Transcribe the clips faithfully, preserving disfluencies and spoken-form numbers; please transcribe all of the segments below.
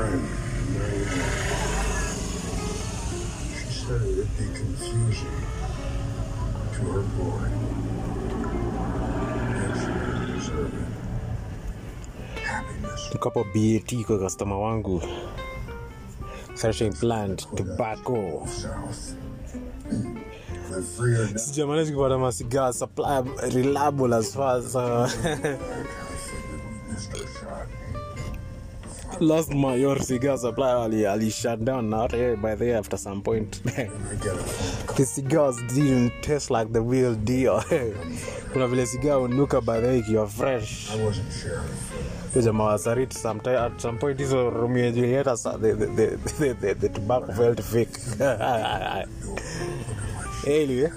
friend and marry her. She said it would be confusing to her boy. And she was deserving happiness. Tukapo B A T kwa customer wangu. Threshing plant, tobacco. South. Sijamanage kupata masiga supply reliable as far as uh, last my your cigar supply ali, ali shut down out here by there after some point. The cigars didn't taste like the real deal. Kuna vile cigar unuka by there you are fresh. I wasn't sure. Kuja mawasarit sometime at some point is Romeo Juliet as the the the the, the tobacco felt fake. Anyway,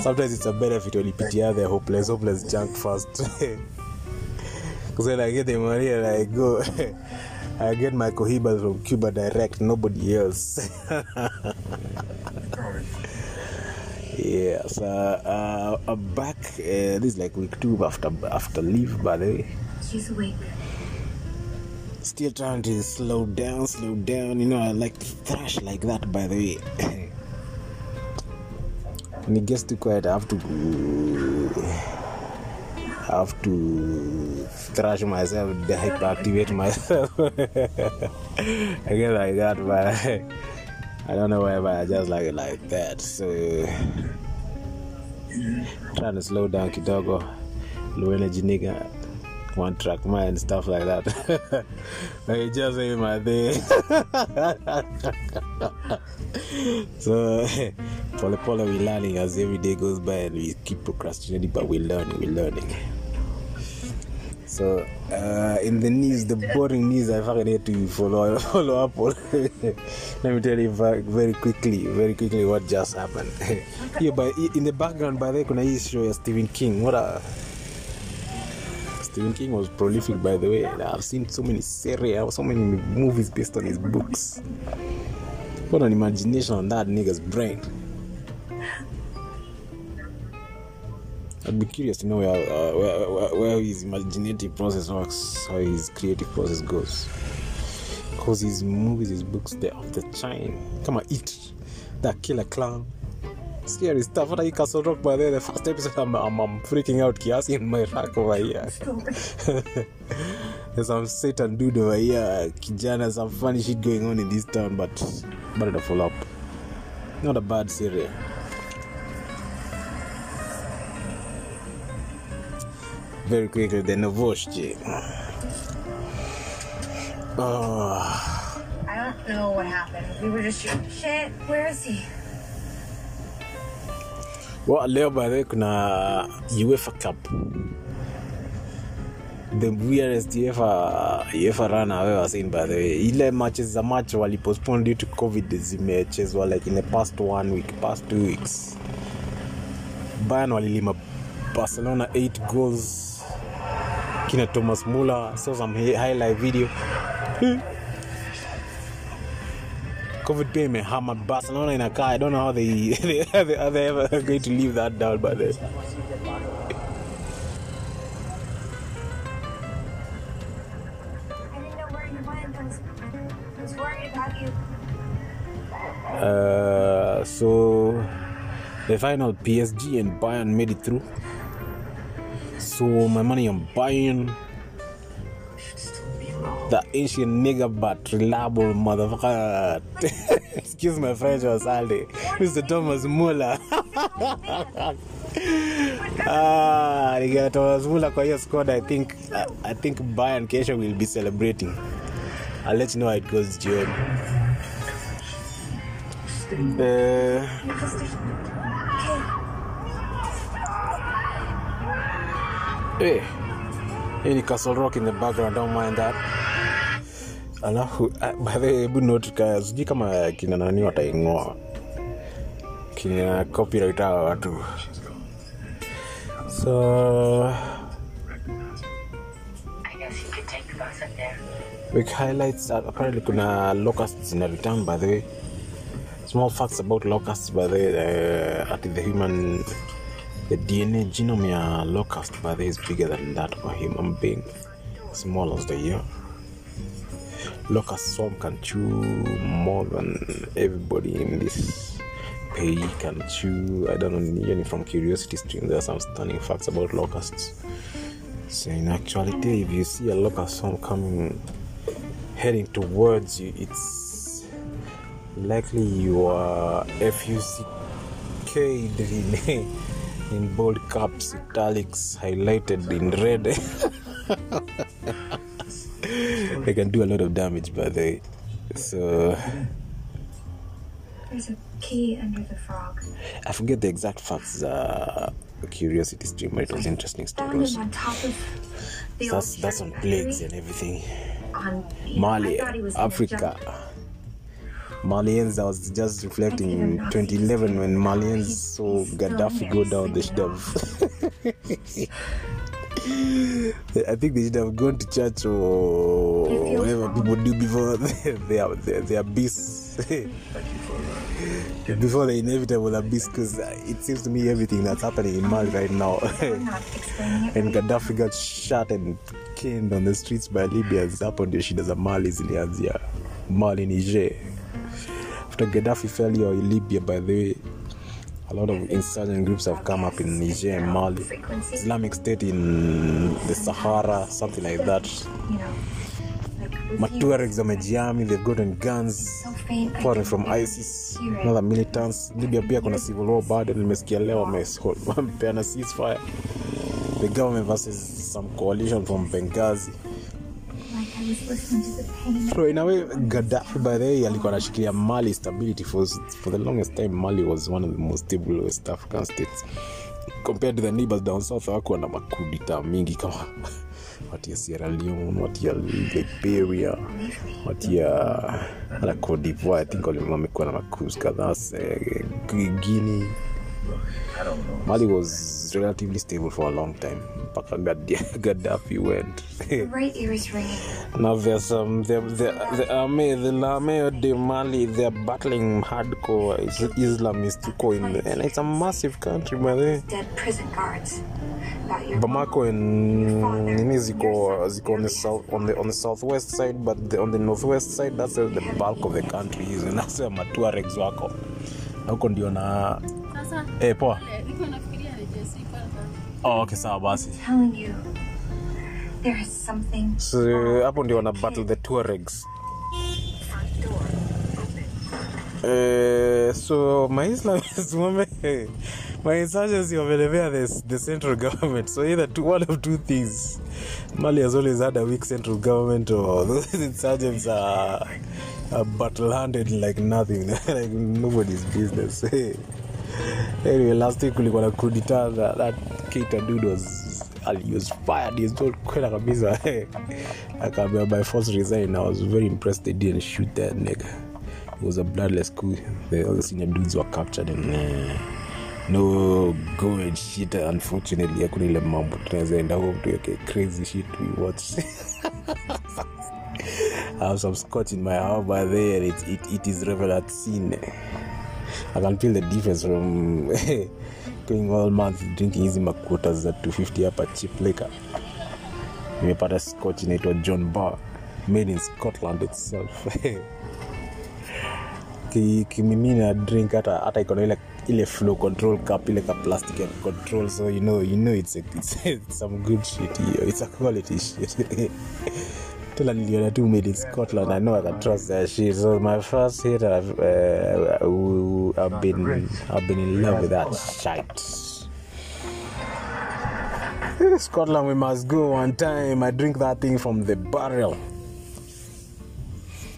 sometimes it's a benefit to lipitia the hopeless, hopeless junk first. Because when I get the money and I go, I get my cohibas from Cuba direct, nobody else. Yeah, so uh, I'm back. Uh, this is like week two after after leave, by the way. She's awake. Still trying to slow down, slow down. You know, I like to thrash like that, by the way. When it gets too quiet, I have to... I have to thrash myself, hyperactivate myself. I get like that, but I, I don't know why, but I just like it like that. So, trying to slow down, kidogo. Low energy nigga. One track mind, stuff like that. Like just ain't my thing. So pole pole we're learning as every day goes by and we keep procrastinating, but we're learning, we're learning. So uh, in the news, the boring news I fucking need to follow follow up on. Let me tell you very quickly, very quickly what just happened. Here by in the background by there kuna hii show ya Stephen King. What a Stephen King was prolific, by the way. I've seen so many series, so many movies based on his books. What an imagination on that nigga's brain. I'd be curious to know where uh, where, where, where his imaginative process works, how his creative process goes. Because his movies, his books, they're off the chain. Come on, eat. That killer clown. Scary stuff. What are you, Castle Rock, by there? The first episode, I'm, I'm, I'm freaking out. Kiasi in my rack over here. There's some Satan dude over here. Kijana, some funny shit going on in this town, but better to follow up. Not a bad series. Very quickly, the Novosti. Oh. I don't know what happened. We were just shooting shit. Where is he? Well, leo by the kuna UEFA Cup. The weirdest UEFA UEFA run I've ever seen, by the way. Ile matches za match wali postponed due to COVID zimechezwa like in the past one week, past two weeks. Bayern walilima Barcelona eight goals. Kina Thomas Müller, saw some highlight video. COVID payment hammered Barcelona in a car. I don't know how they they, they, are they ever going to leave that down, but they... Uh, so the final P S G and Bayern made it through. So my money on Bayern. The ancient nigga but reliable motherfucker. Excuse my French was Aldi. Mister Thomas Müller. Ah, they got Thomas Müller kwa hiyo squad. I think I, I think Bayern kesho will be celebrating. I'll let you know how it goes, John. Uh, hey. Any Castle Rock in the background, don't mind that. Alafu by the way hebu note sijui kama kina nani wataingoa kina copyright hawa watu. So I guess you could take the bus up there. Big highlights are apparently kuna locusts in return, by the way. Small facts about locusts, by the way. Uh, at the human the D N A genome ya locust, by the way, is bigger than that of a human being. Small as the year. Locust swarm can chew more than everybody in this page can chew. I don't know, even from Curiosity Stream, there are some stunning facts about locusts. So in actuality, if you see a locust swarm coming, heading towards you, it's likely you are F U C K'd in, in bold caps, italics, highlighted in red. They can do a lot of damage, by the way. So there's a key under the frog. I forget the exact facts. Uh, Curiosity Stream, but it was interesting stories. On top of the that's that's on plagues and everything. On, Mali, Africa. Malians, I was just reflecting in twenty eleven when Malians saw Gaddafi go down, they should have. I think they should have gone to church or whatever people do before they are they, they abyss. Before the inevitable abyss, because it seems to me everything that's happening in Mali right now. And Gaddafi got shot and killed on the streets by Libyans. Happened to she does a Malis in Niger, Mali, Niger. After Gaddafi failure in Libya, by the way, a lot of insurgent groups have come up in Niger and Mali. Islamic State in the Sahara, something like that. Matuaregs are majiami, they've gotten guns, foreign from ISIS, another militants. Libya pia kuna civil war bado, nimesikia leo wamepeana ceasefire. The government versus some coalition from Benghazi. So in a way, Gaddafi by the way alikuwa anashikilia Mali stability for for the longest time. Mali was one of the most stable West African states compared to the neighbors down south. Hakuwa na makudita mingi kama watu ya Sierra Leone, watu ya Liberia, watu ya la Côte d'Ivoire. I think walimekuwa na makuzi kadhaa Guinea. Mali was relatively stable for a long time. Paka Gaddafi went. The right ear is ringing. Now there's some. Um, the the army, the army de Mali, they're battling hardcore Islamists to coin, and it's a massive country, man. Dead prison guards. Bamako and Mexico ziko on the south, on the on the southwest side, but the, on the northwest side, that's where the bulk of the country is, and that's where Matuaregs wako. Huko ndio na eh poa. Oh, okay, sawa basi. Telling you there is something. So hapo ndio wana battle the Tuaregs. Eh, so my Islamists wame my insurgency wamelevea this the central government. So either two, one of two things. Mali has always had a weak central government, or those insurgents are a battle-handed like nothing, like nobody's business. Anyway, last week kulikuwa na coup d'etat. That Keita dude was Ali was fired. He's told kwenda kabisa. Akaambia by force resign. I was very impressed they didn't shoot that nigga. It was a bloodless coup. The other senior dudes were captured and uh, no go and shit. Unfortunately, hakuna ile mambo tunaweza enda home to okay, crazy shit we watch. I have some scotch in my house by there. It it it is revelat scene. I can feel the difference from going all month drinking easy McQuarters at two fifty up at cheap liquor. Nimepata scotch inaitwa John Bar, made in Scotland itself. Ki kimimina drink hata hata iko na ile ile flow control cup ile ka plastic and control, so you know you know it's a, it's, a, it's some good shit here. It's a quality shit. Tell two made in Scotland. I know I can trust that shit. So my first hit, I've, uh, I've been, I've been in love with that shit. In Scotland, we must go one time. I drink that thing from the barrel.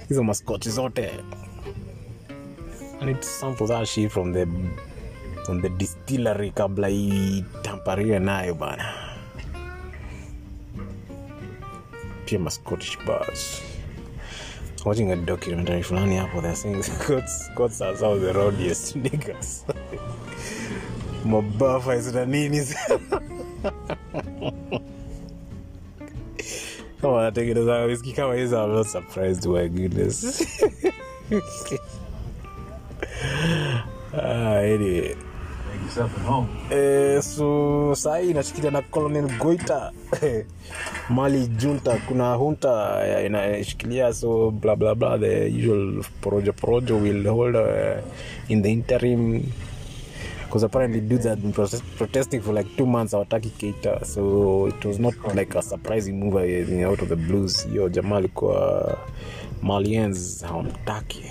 These are my scotches out there. I need to sample that shit from the, from the distillery. Kabla itampariwe nayo bana. Scottish bars. Watching a documentary fulani hapo, they're saying Scots Scots are some of the rowdiest niggas. Mabafa is na nini? Come on, I take it as a whiskey kama hizo, I'm not surprised, my goodness. Ah, anyway. yourself at home. Eh, so sahi nashikilia na Colonel Goita. Mali junta, kuna junta inashikilia, so blah blah blah, the usual projo projo will hold uh, in the interim, because apparently dudes had been protest- protesting for like two months hawataki Keita, so it was not like a surprising move out of the blues. Yo Jamal kwa Malians hawamtaki.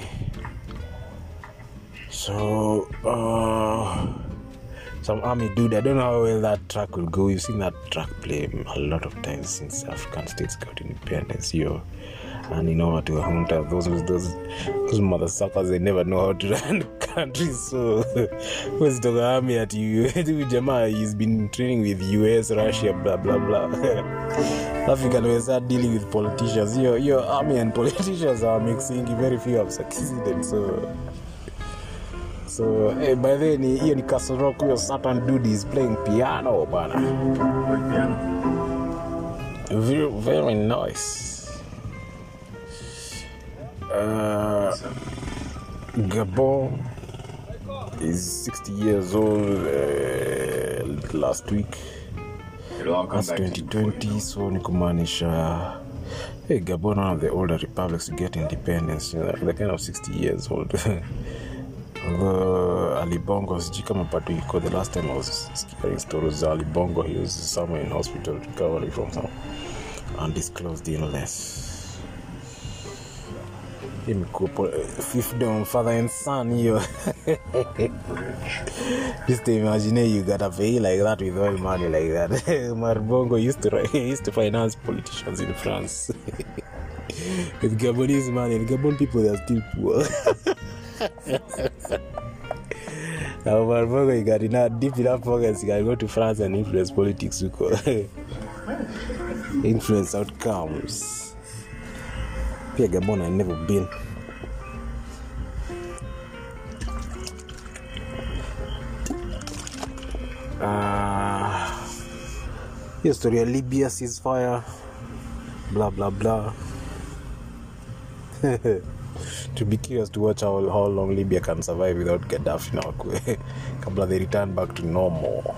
So uh, some army dude, I don't know how well that track will go. You've seen that track play a lot of times since African states got independence. Yo, and you know, to a hunter, those those those mother suckers, they never know how to run countries. So who's the army at you? Jamaa, he's been training with U S, Russia, blah blah blah. African we start dealing with politicians. Your your army and politicians are mixing. Very few have succeeded. So so hey, by then hiyo ni Castle Rock, your Satan dude is playing piano bana. Very very nice. Uh, Gabon is sixty years old uh, last week. That's twenty twenty, so nikumanisha hey, Gabon, one of the older republics to get independence, you know, they're kind of sixty years old. Although Ali Bongo sijui kama bado yuko, the last time I was hearing stories za Ali Bongo, he was somewhere in hospital recovering from some undisclosed illness. Him couple, fifth down, father and son, you just imagine you got a pay like that with all money like that. Marbongo used to used to finance politicians in France with Gabonese money. The Gabon people are still poor. Now Marbongo, you got enough deep enough pockets, you can go to France and influence politics. You influence outcomes. Pia Gabon, I've never been. Uh, here's the story of Libya ceasefire, blah, blah, blah. To be curious to watch how, how long Libya can survive without Gaddafi now. Kabla they return back to normal.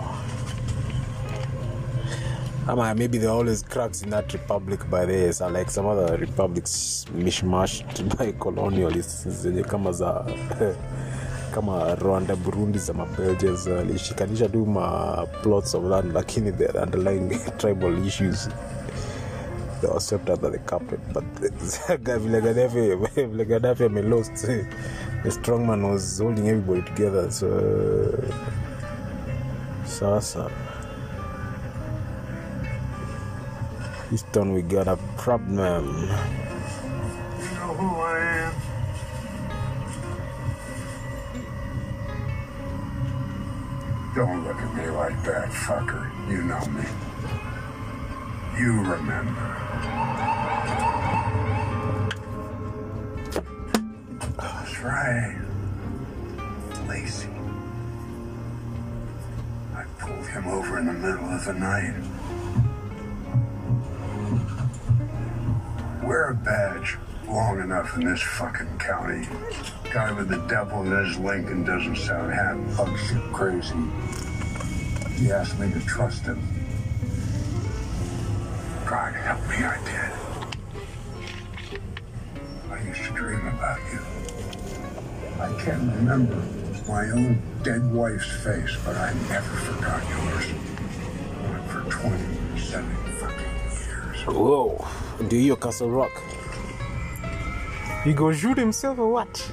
Um, maybe there are always cracks in that republic by this, so like some other republics mishmashed by colonialists kama za kama Rwanda, Burundi, some Belgians alishikanisha do ma plots of land, lakini the underlying tribal issues they were swept under the carpet. But vile Gaddafi vile Gaddafi me lost, the strong man was holding everybody together. So sasa this time we got a problem. You know who I am? Don't look at me like that, fucker. You know me. You remember. That's right. Lacey. I pulled him over in the middle of the night. Wear a badge long enough in this fucking county. Guy with the devil in his Lincoln doesn't sound half fucking crazy. He asked me to trust him. God help me, I did. I used to dream about you. I can't remember my own dead wife's face, but I never forgot yours. Not for twenty-seven fucking years. Whoa. Do you Castle Rock? He go shoot himself or what?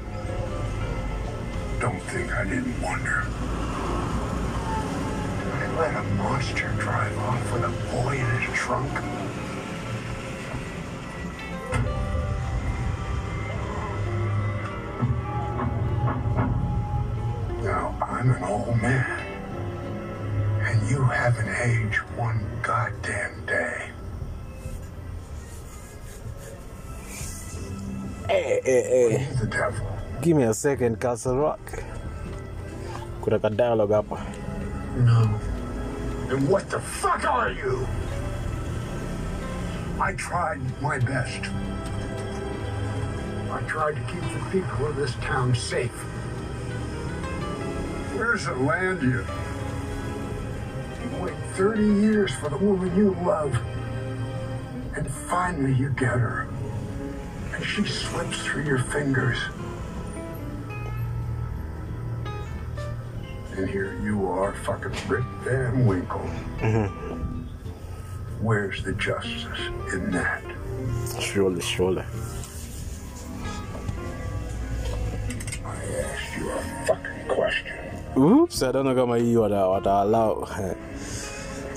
Don't think I didn't wonder. I let a monster drive off with a boy in his trunk. Now I'm an old man, and you haven't aged one goddamn day. Hey, hey, hey. The devil. Give me a second, Castle Rock. Could I get dialogue up? No. And what the fuck are you? I tried my best. I tried to keep the people of this town safe. Where's the land you... wait thirty years for the woman you love. And finally you get her. And she slips through your fingers. And here you are, fucking Rip Van Winkle. Mm-hmm. Where's the justice in that? Surely, surely. I asked you a fucking question. Oops, I don't know kama hii watawalau.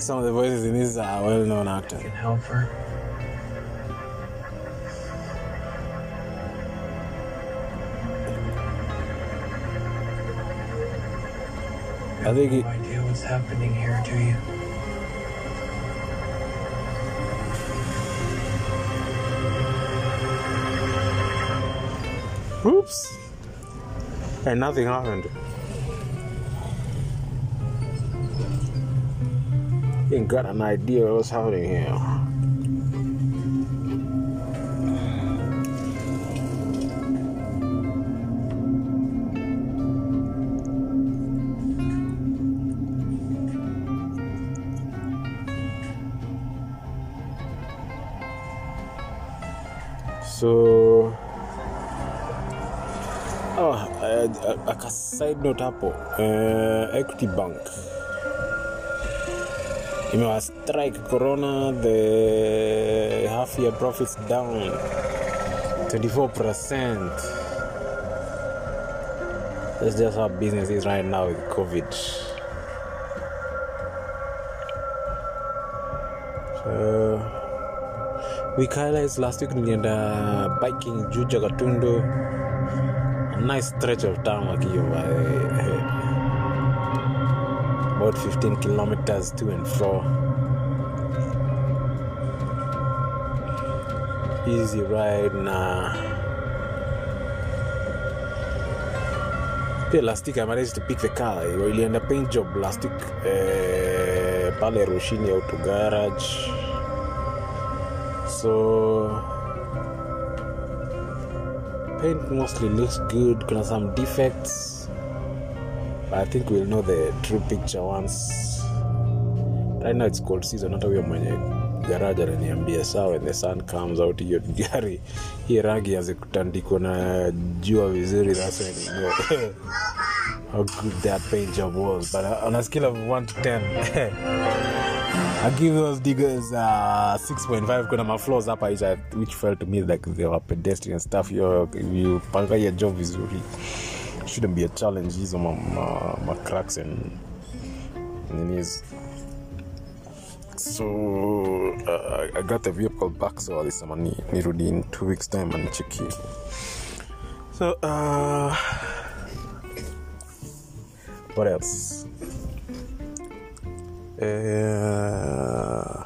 Some of the voices in this are well-known actors. You can help her. I think you have no idea what's happening here, do you? Oops! And nothing happened. You ain't got an idea what's happening here. So oh, a, a side note hapo, uh, Equity Bank imewa strike corona, the half year profits down twenty-four percent. That's just how business is right now with COVID. So week highlights last week nilienda uh, biking Juja Katundo. A nice stretch of town like you. Uh, about fifteen kilometers to and fro. Easy ride na. The last week I managed to pick the car. Nilienda paint job last week. Uh, pale Roshini auto garage. So paint mostly looks good, got some defects, but I think we'll know the true picture once. Right now it's cold season, not away mwenye garage aliniambia sawa, when the sun comes out hiyo gari hii rangi yaze kutandiko na jua vizuri, that's when you know how good that paint job was. But on a scale of one to ten I give those diggers uh, six point five because my floors up, which felt to me like they were pedestrian stuff. You're, you panga your job is really shouldn't be a challenge. These are my, my, my cracks and knees. So uh, I got the vehicle back, so I'll listen in two weeks' time and check it. So uh, what else? Uh,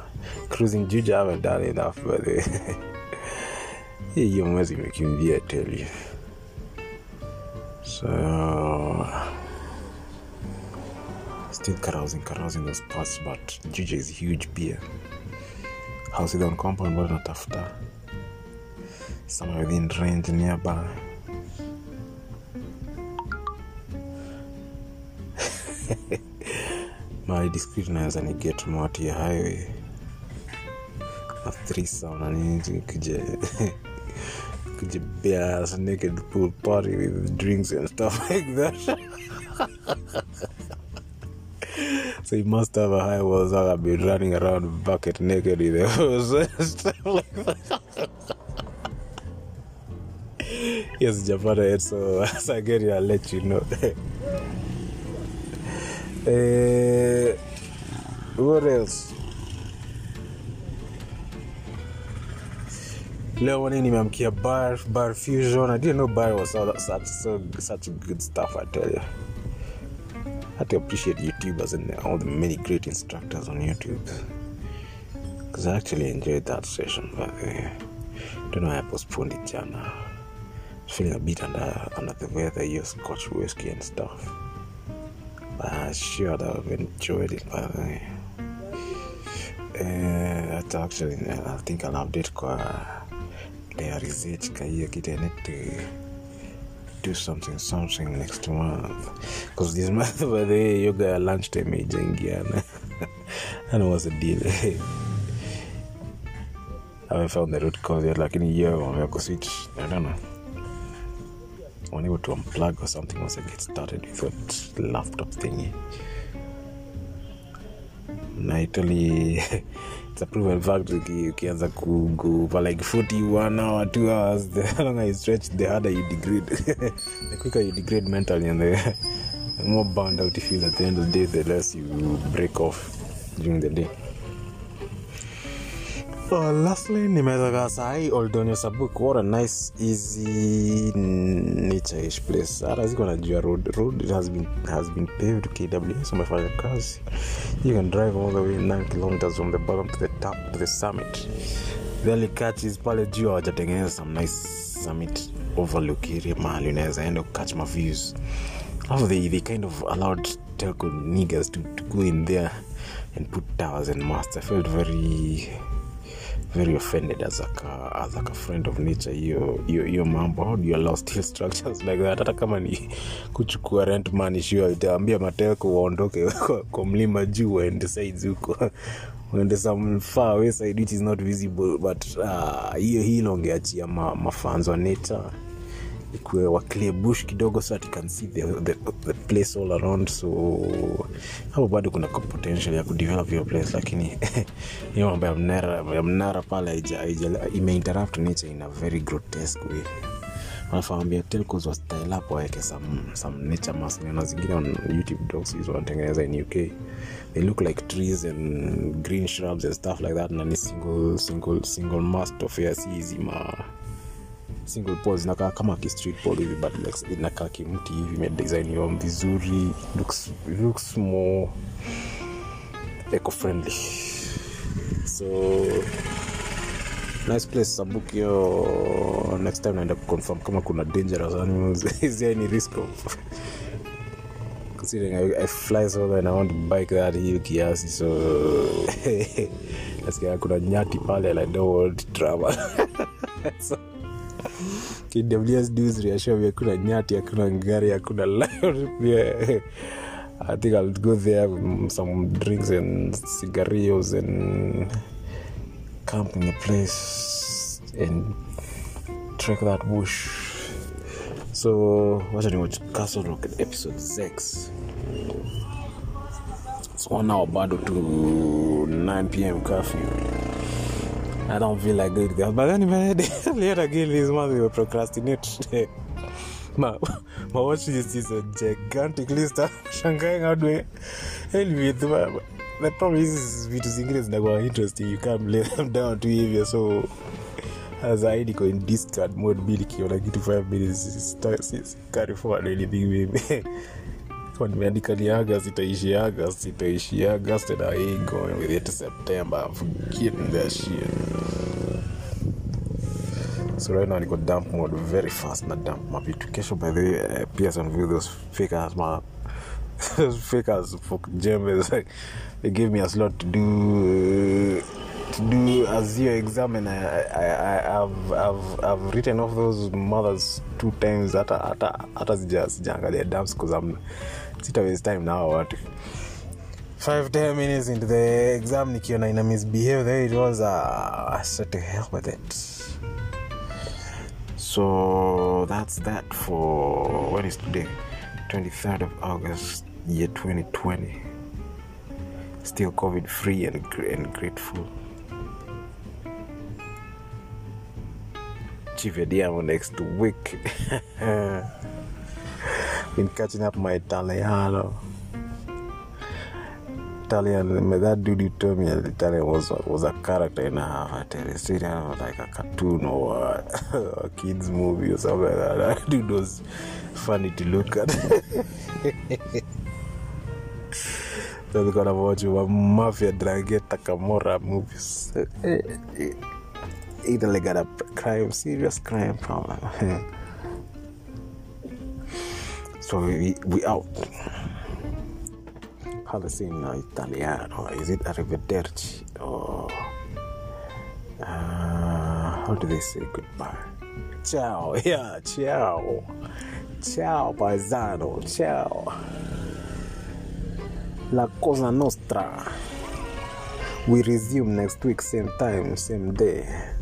cruising Juja, I haven't done enough, but you must be making me, I tell you. So, still carousing, carousing those parts, but Juja is huge beer. House is on compound, but not after. Somewhere within range nearby. My discreetness and you get more to your highway. A threesome and you could just be a naked pool party with drinks and stuff like that. So you must have a high walls. I'll be running around bucket naked with the stuff like that. Yes, Japan, so as I get here, I'll let you know. Uh, what else? Leo one nimeamkia bar bar fusion. I didn't know bar was all that such so such good stuff, I tell you. I have to appreciate YouTubers and all the many great instructors on YouTube. Because I actually enjoyed that session, but I don't know why I postponed it. Jana, feeling a bit under under the weather, your Scotch whiskey and stuff. I'm sure that I've enjoyed it, by the way. Uh, that's actually, I think I'll update kwa their research kaya kita need to do something, something next month. Because this month, by the way, yoga lunchtime is jengiana. And it was a deal. I haven't found the root cause yet, like in a year or a switch. I don't know. I was able to unplug or something once I get started with that laptop thingy. Na Italy, it's a proven fact that you can go for like forty-one hours, two hours. The longer you stretch, the harder you degrade. The quicker you degrade mentally and the more burned out you feel at the end of the day, the less you break off during the day. Uh, lastly, Nimezagasai Oldonyo Sabuk. What a nice, easy, nature-ish place. As you go on Juja road, road it has been has been paved K W, so my father cars. You can drive all the way nine kilometers from the bottom to the top to the summit. The only catch is pale Juja wajatengeneza some nice summit overlook here. Mahali unaweza enda catch my views. How they they kind of allowed telco niggas to, to go in there and put towers and masts. I felt very. very offended as like a as like a friend of nature. You you you mambo, how do you allow steel structures like that? Hata kama ni kuchukua rent money, sure itaambia mateko waondoke kwa mlima juu and decides huko when there's some far away side which is not visible, but hiyo uh, hilo ngeachia ma, mafans wa nature ikuwe wa clear bush kidogo so that you can see the, the, the place all around. So hapo bado kuna potential ya kudevelop your place, lakini hiyo ambayo mnara mnara pale imeinterrupt nature in a very grotesque way. Wanafahamia telcos was style up waweke some, some nature mass na zingine on YouTube docs hizo wanatengeneza in U K. They look like trees and green shrubs and stuff like that, na ni single single single mast of ya easy ma single poles inakaa kama ki street pole hivi, but like inakaa kimti hivi, ime design yao vizuri, looks looks more eco friendly. So nice place Sabukio. Next time naenda kuconfirm kama kuna dangerous animals, is there any risk of considering I, I fly so and I want to bike that hill kiasi, so nasikia kuna nyati pale like the world travel. So K W S dudes reassure me hakuna nyati, hakuna ngari, hakuna lion. Yeah. I think I'll go there with some drinks and cigarillos and camp in the place and trek that bush. So watching watch Castle Rock episode six. It's one hour bado to nine p.m. curfew. I don't feel like doing that. But then in my head, later again, this month we will procrastinate. my, my watch list is a gigantic list. I'm shanghaiing out there. The problem is, vitu zingine zinakuwa interesting. You can't lay them down too heavy. So, as I go in discard mode, Billy Kio, like eighty-five minutes, carry forward anything with me. When we had the August, it is August, it is August, and I ain't going with it to September. I'm forgetting that shit. So right now I got dump mode very fast. Not dump my bit. Kesho by the P S N view those fake ass my those fake ass fuck jammers. They gave me a slot to do to do a zero exam, and I I I've I've I've written off those mothers two times. At at at just janga their dumps because I'm. It's a waste time now. What? Five, ten minutes into the exam, nikiona ina misbehave there. It was uh, such a hell with it. So that's that for what is today, twenty-third of August, year twenty twenty. Still COVID free and and grateful. Chief Ediamo next week. Been catching up my Italian. Italian, that dude who told me that Italian was was a character in a television, like a cartoon or a, a kids movie or something like that. That dude was funny to look at. So we're gonna watch mafia, drangetta, Camorra movies. Italy got a crime, serious crime problem. So we, we out. Hallucino Italiano. Is it arrivederci? Or uh, how do they say goodbye? Ciao. Yeah, ciao. Ciao, paesano. Ciao. La cosa nostra. We resume next week, same time, same day.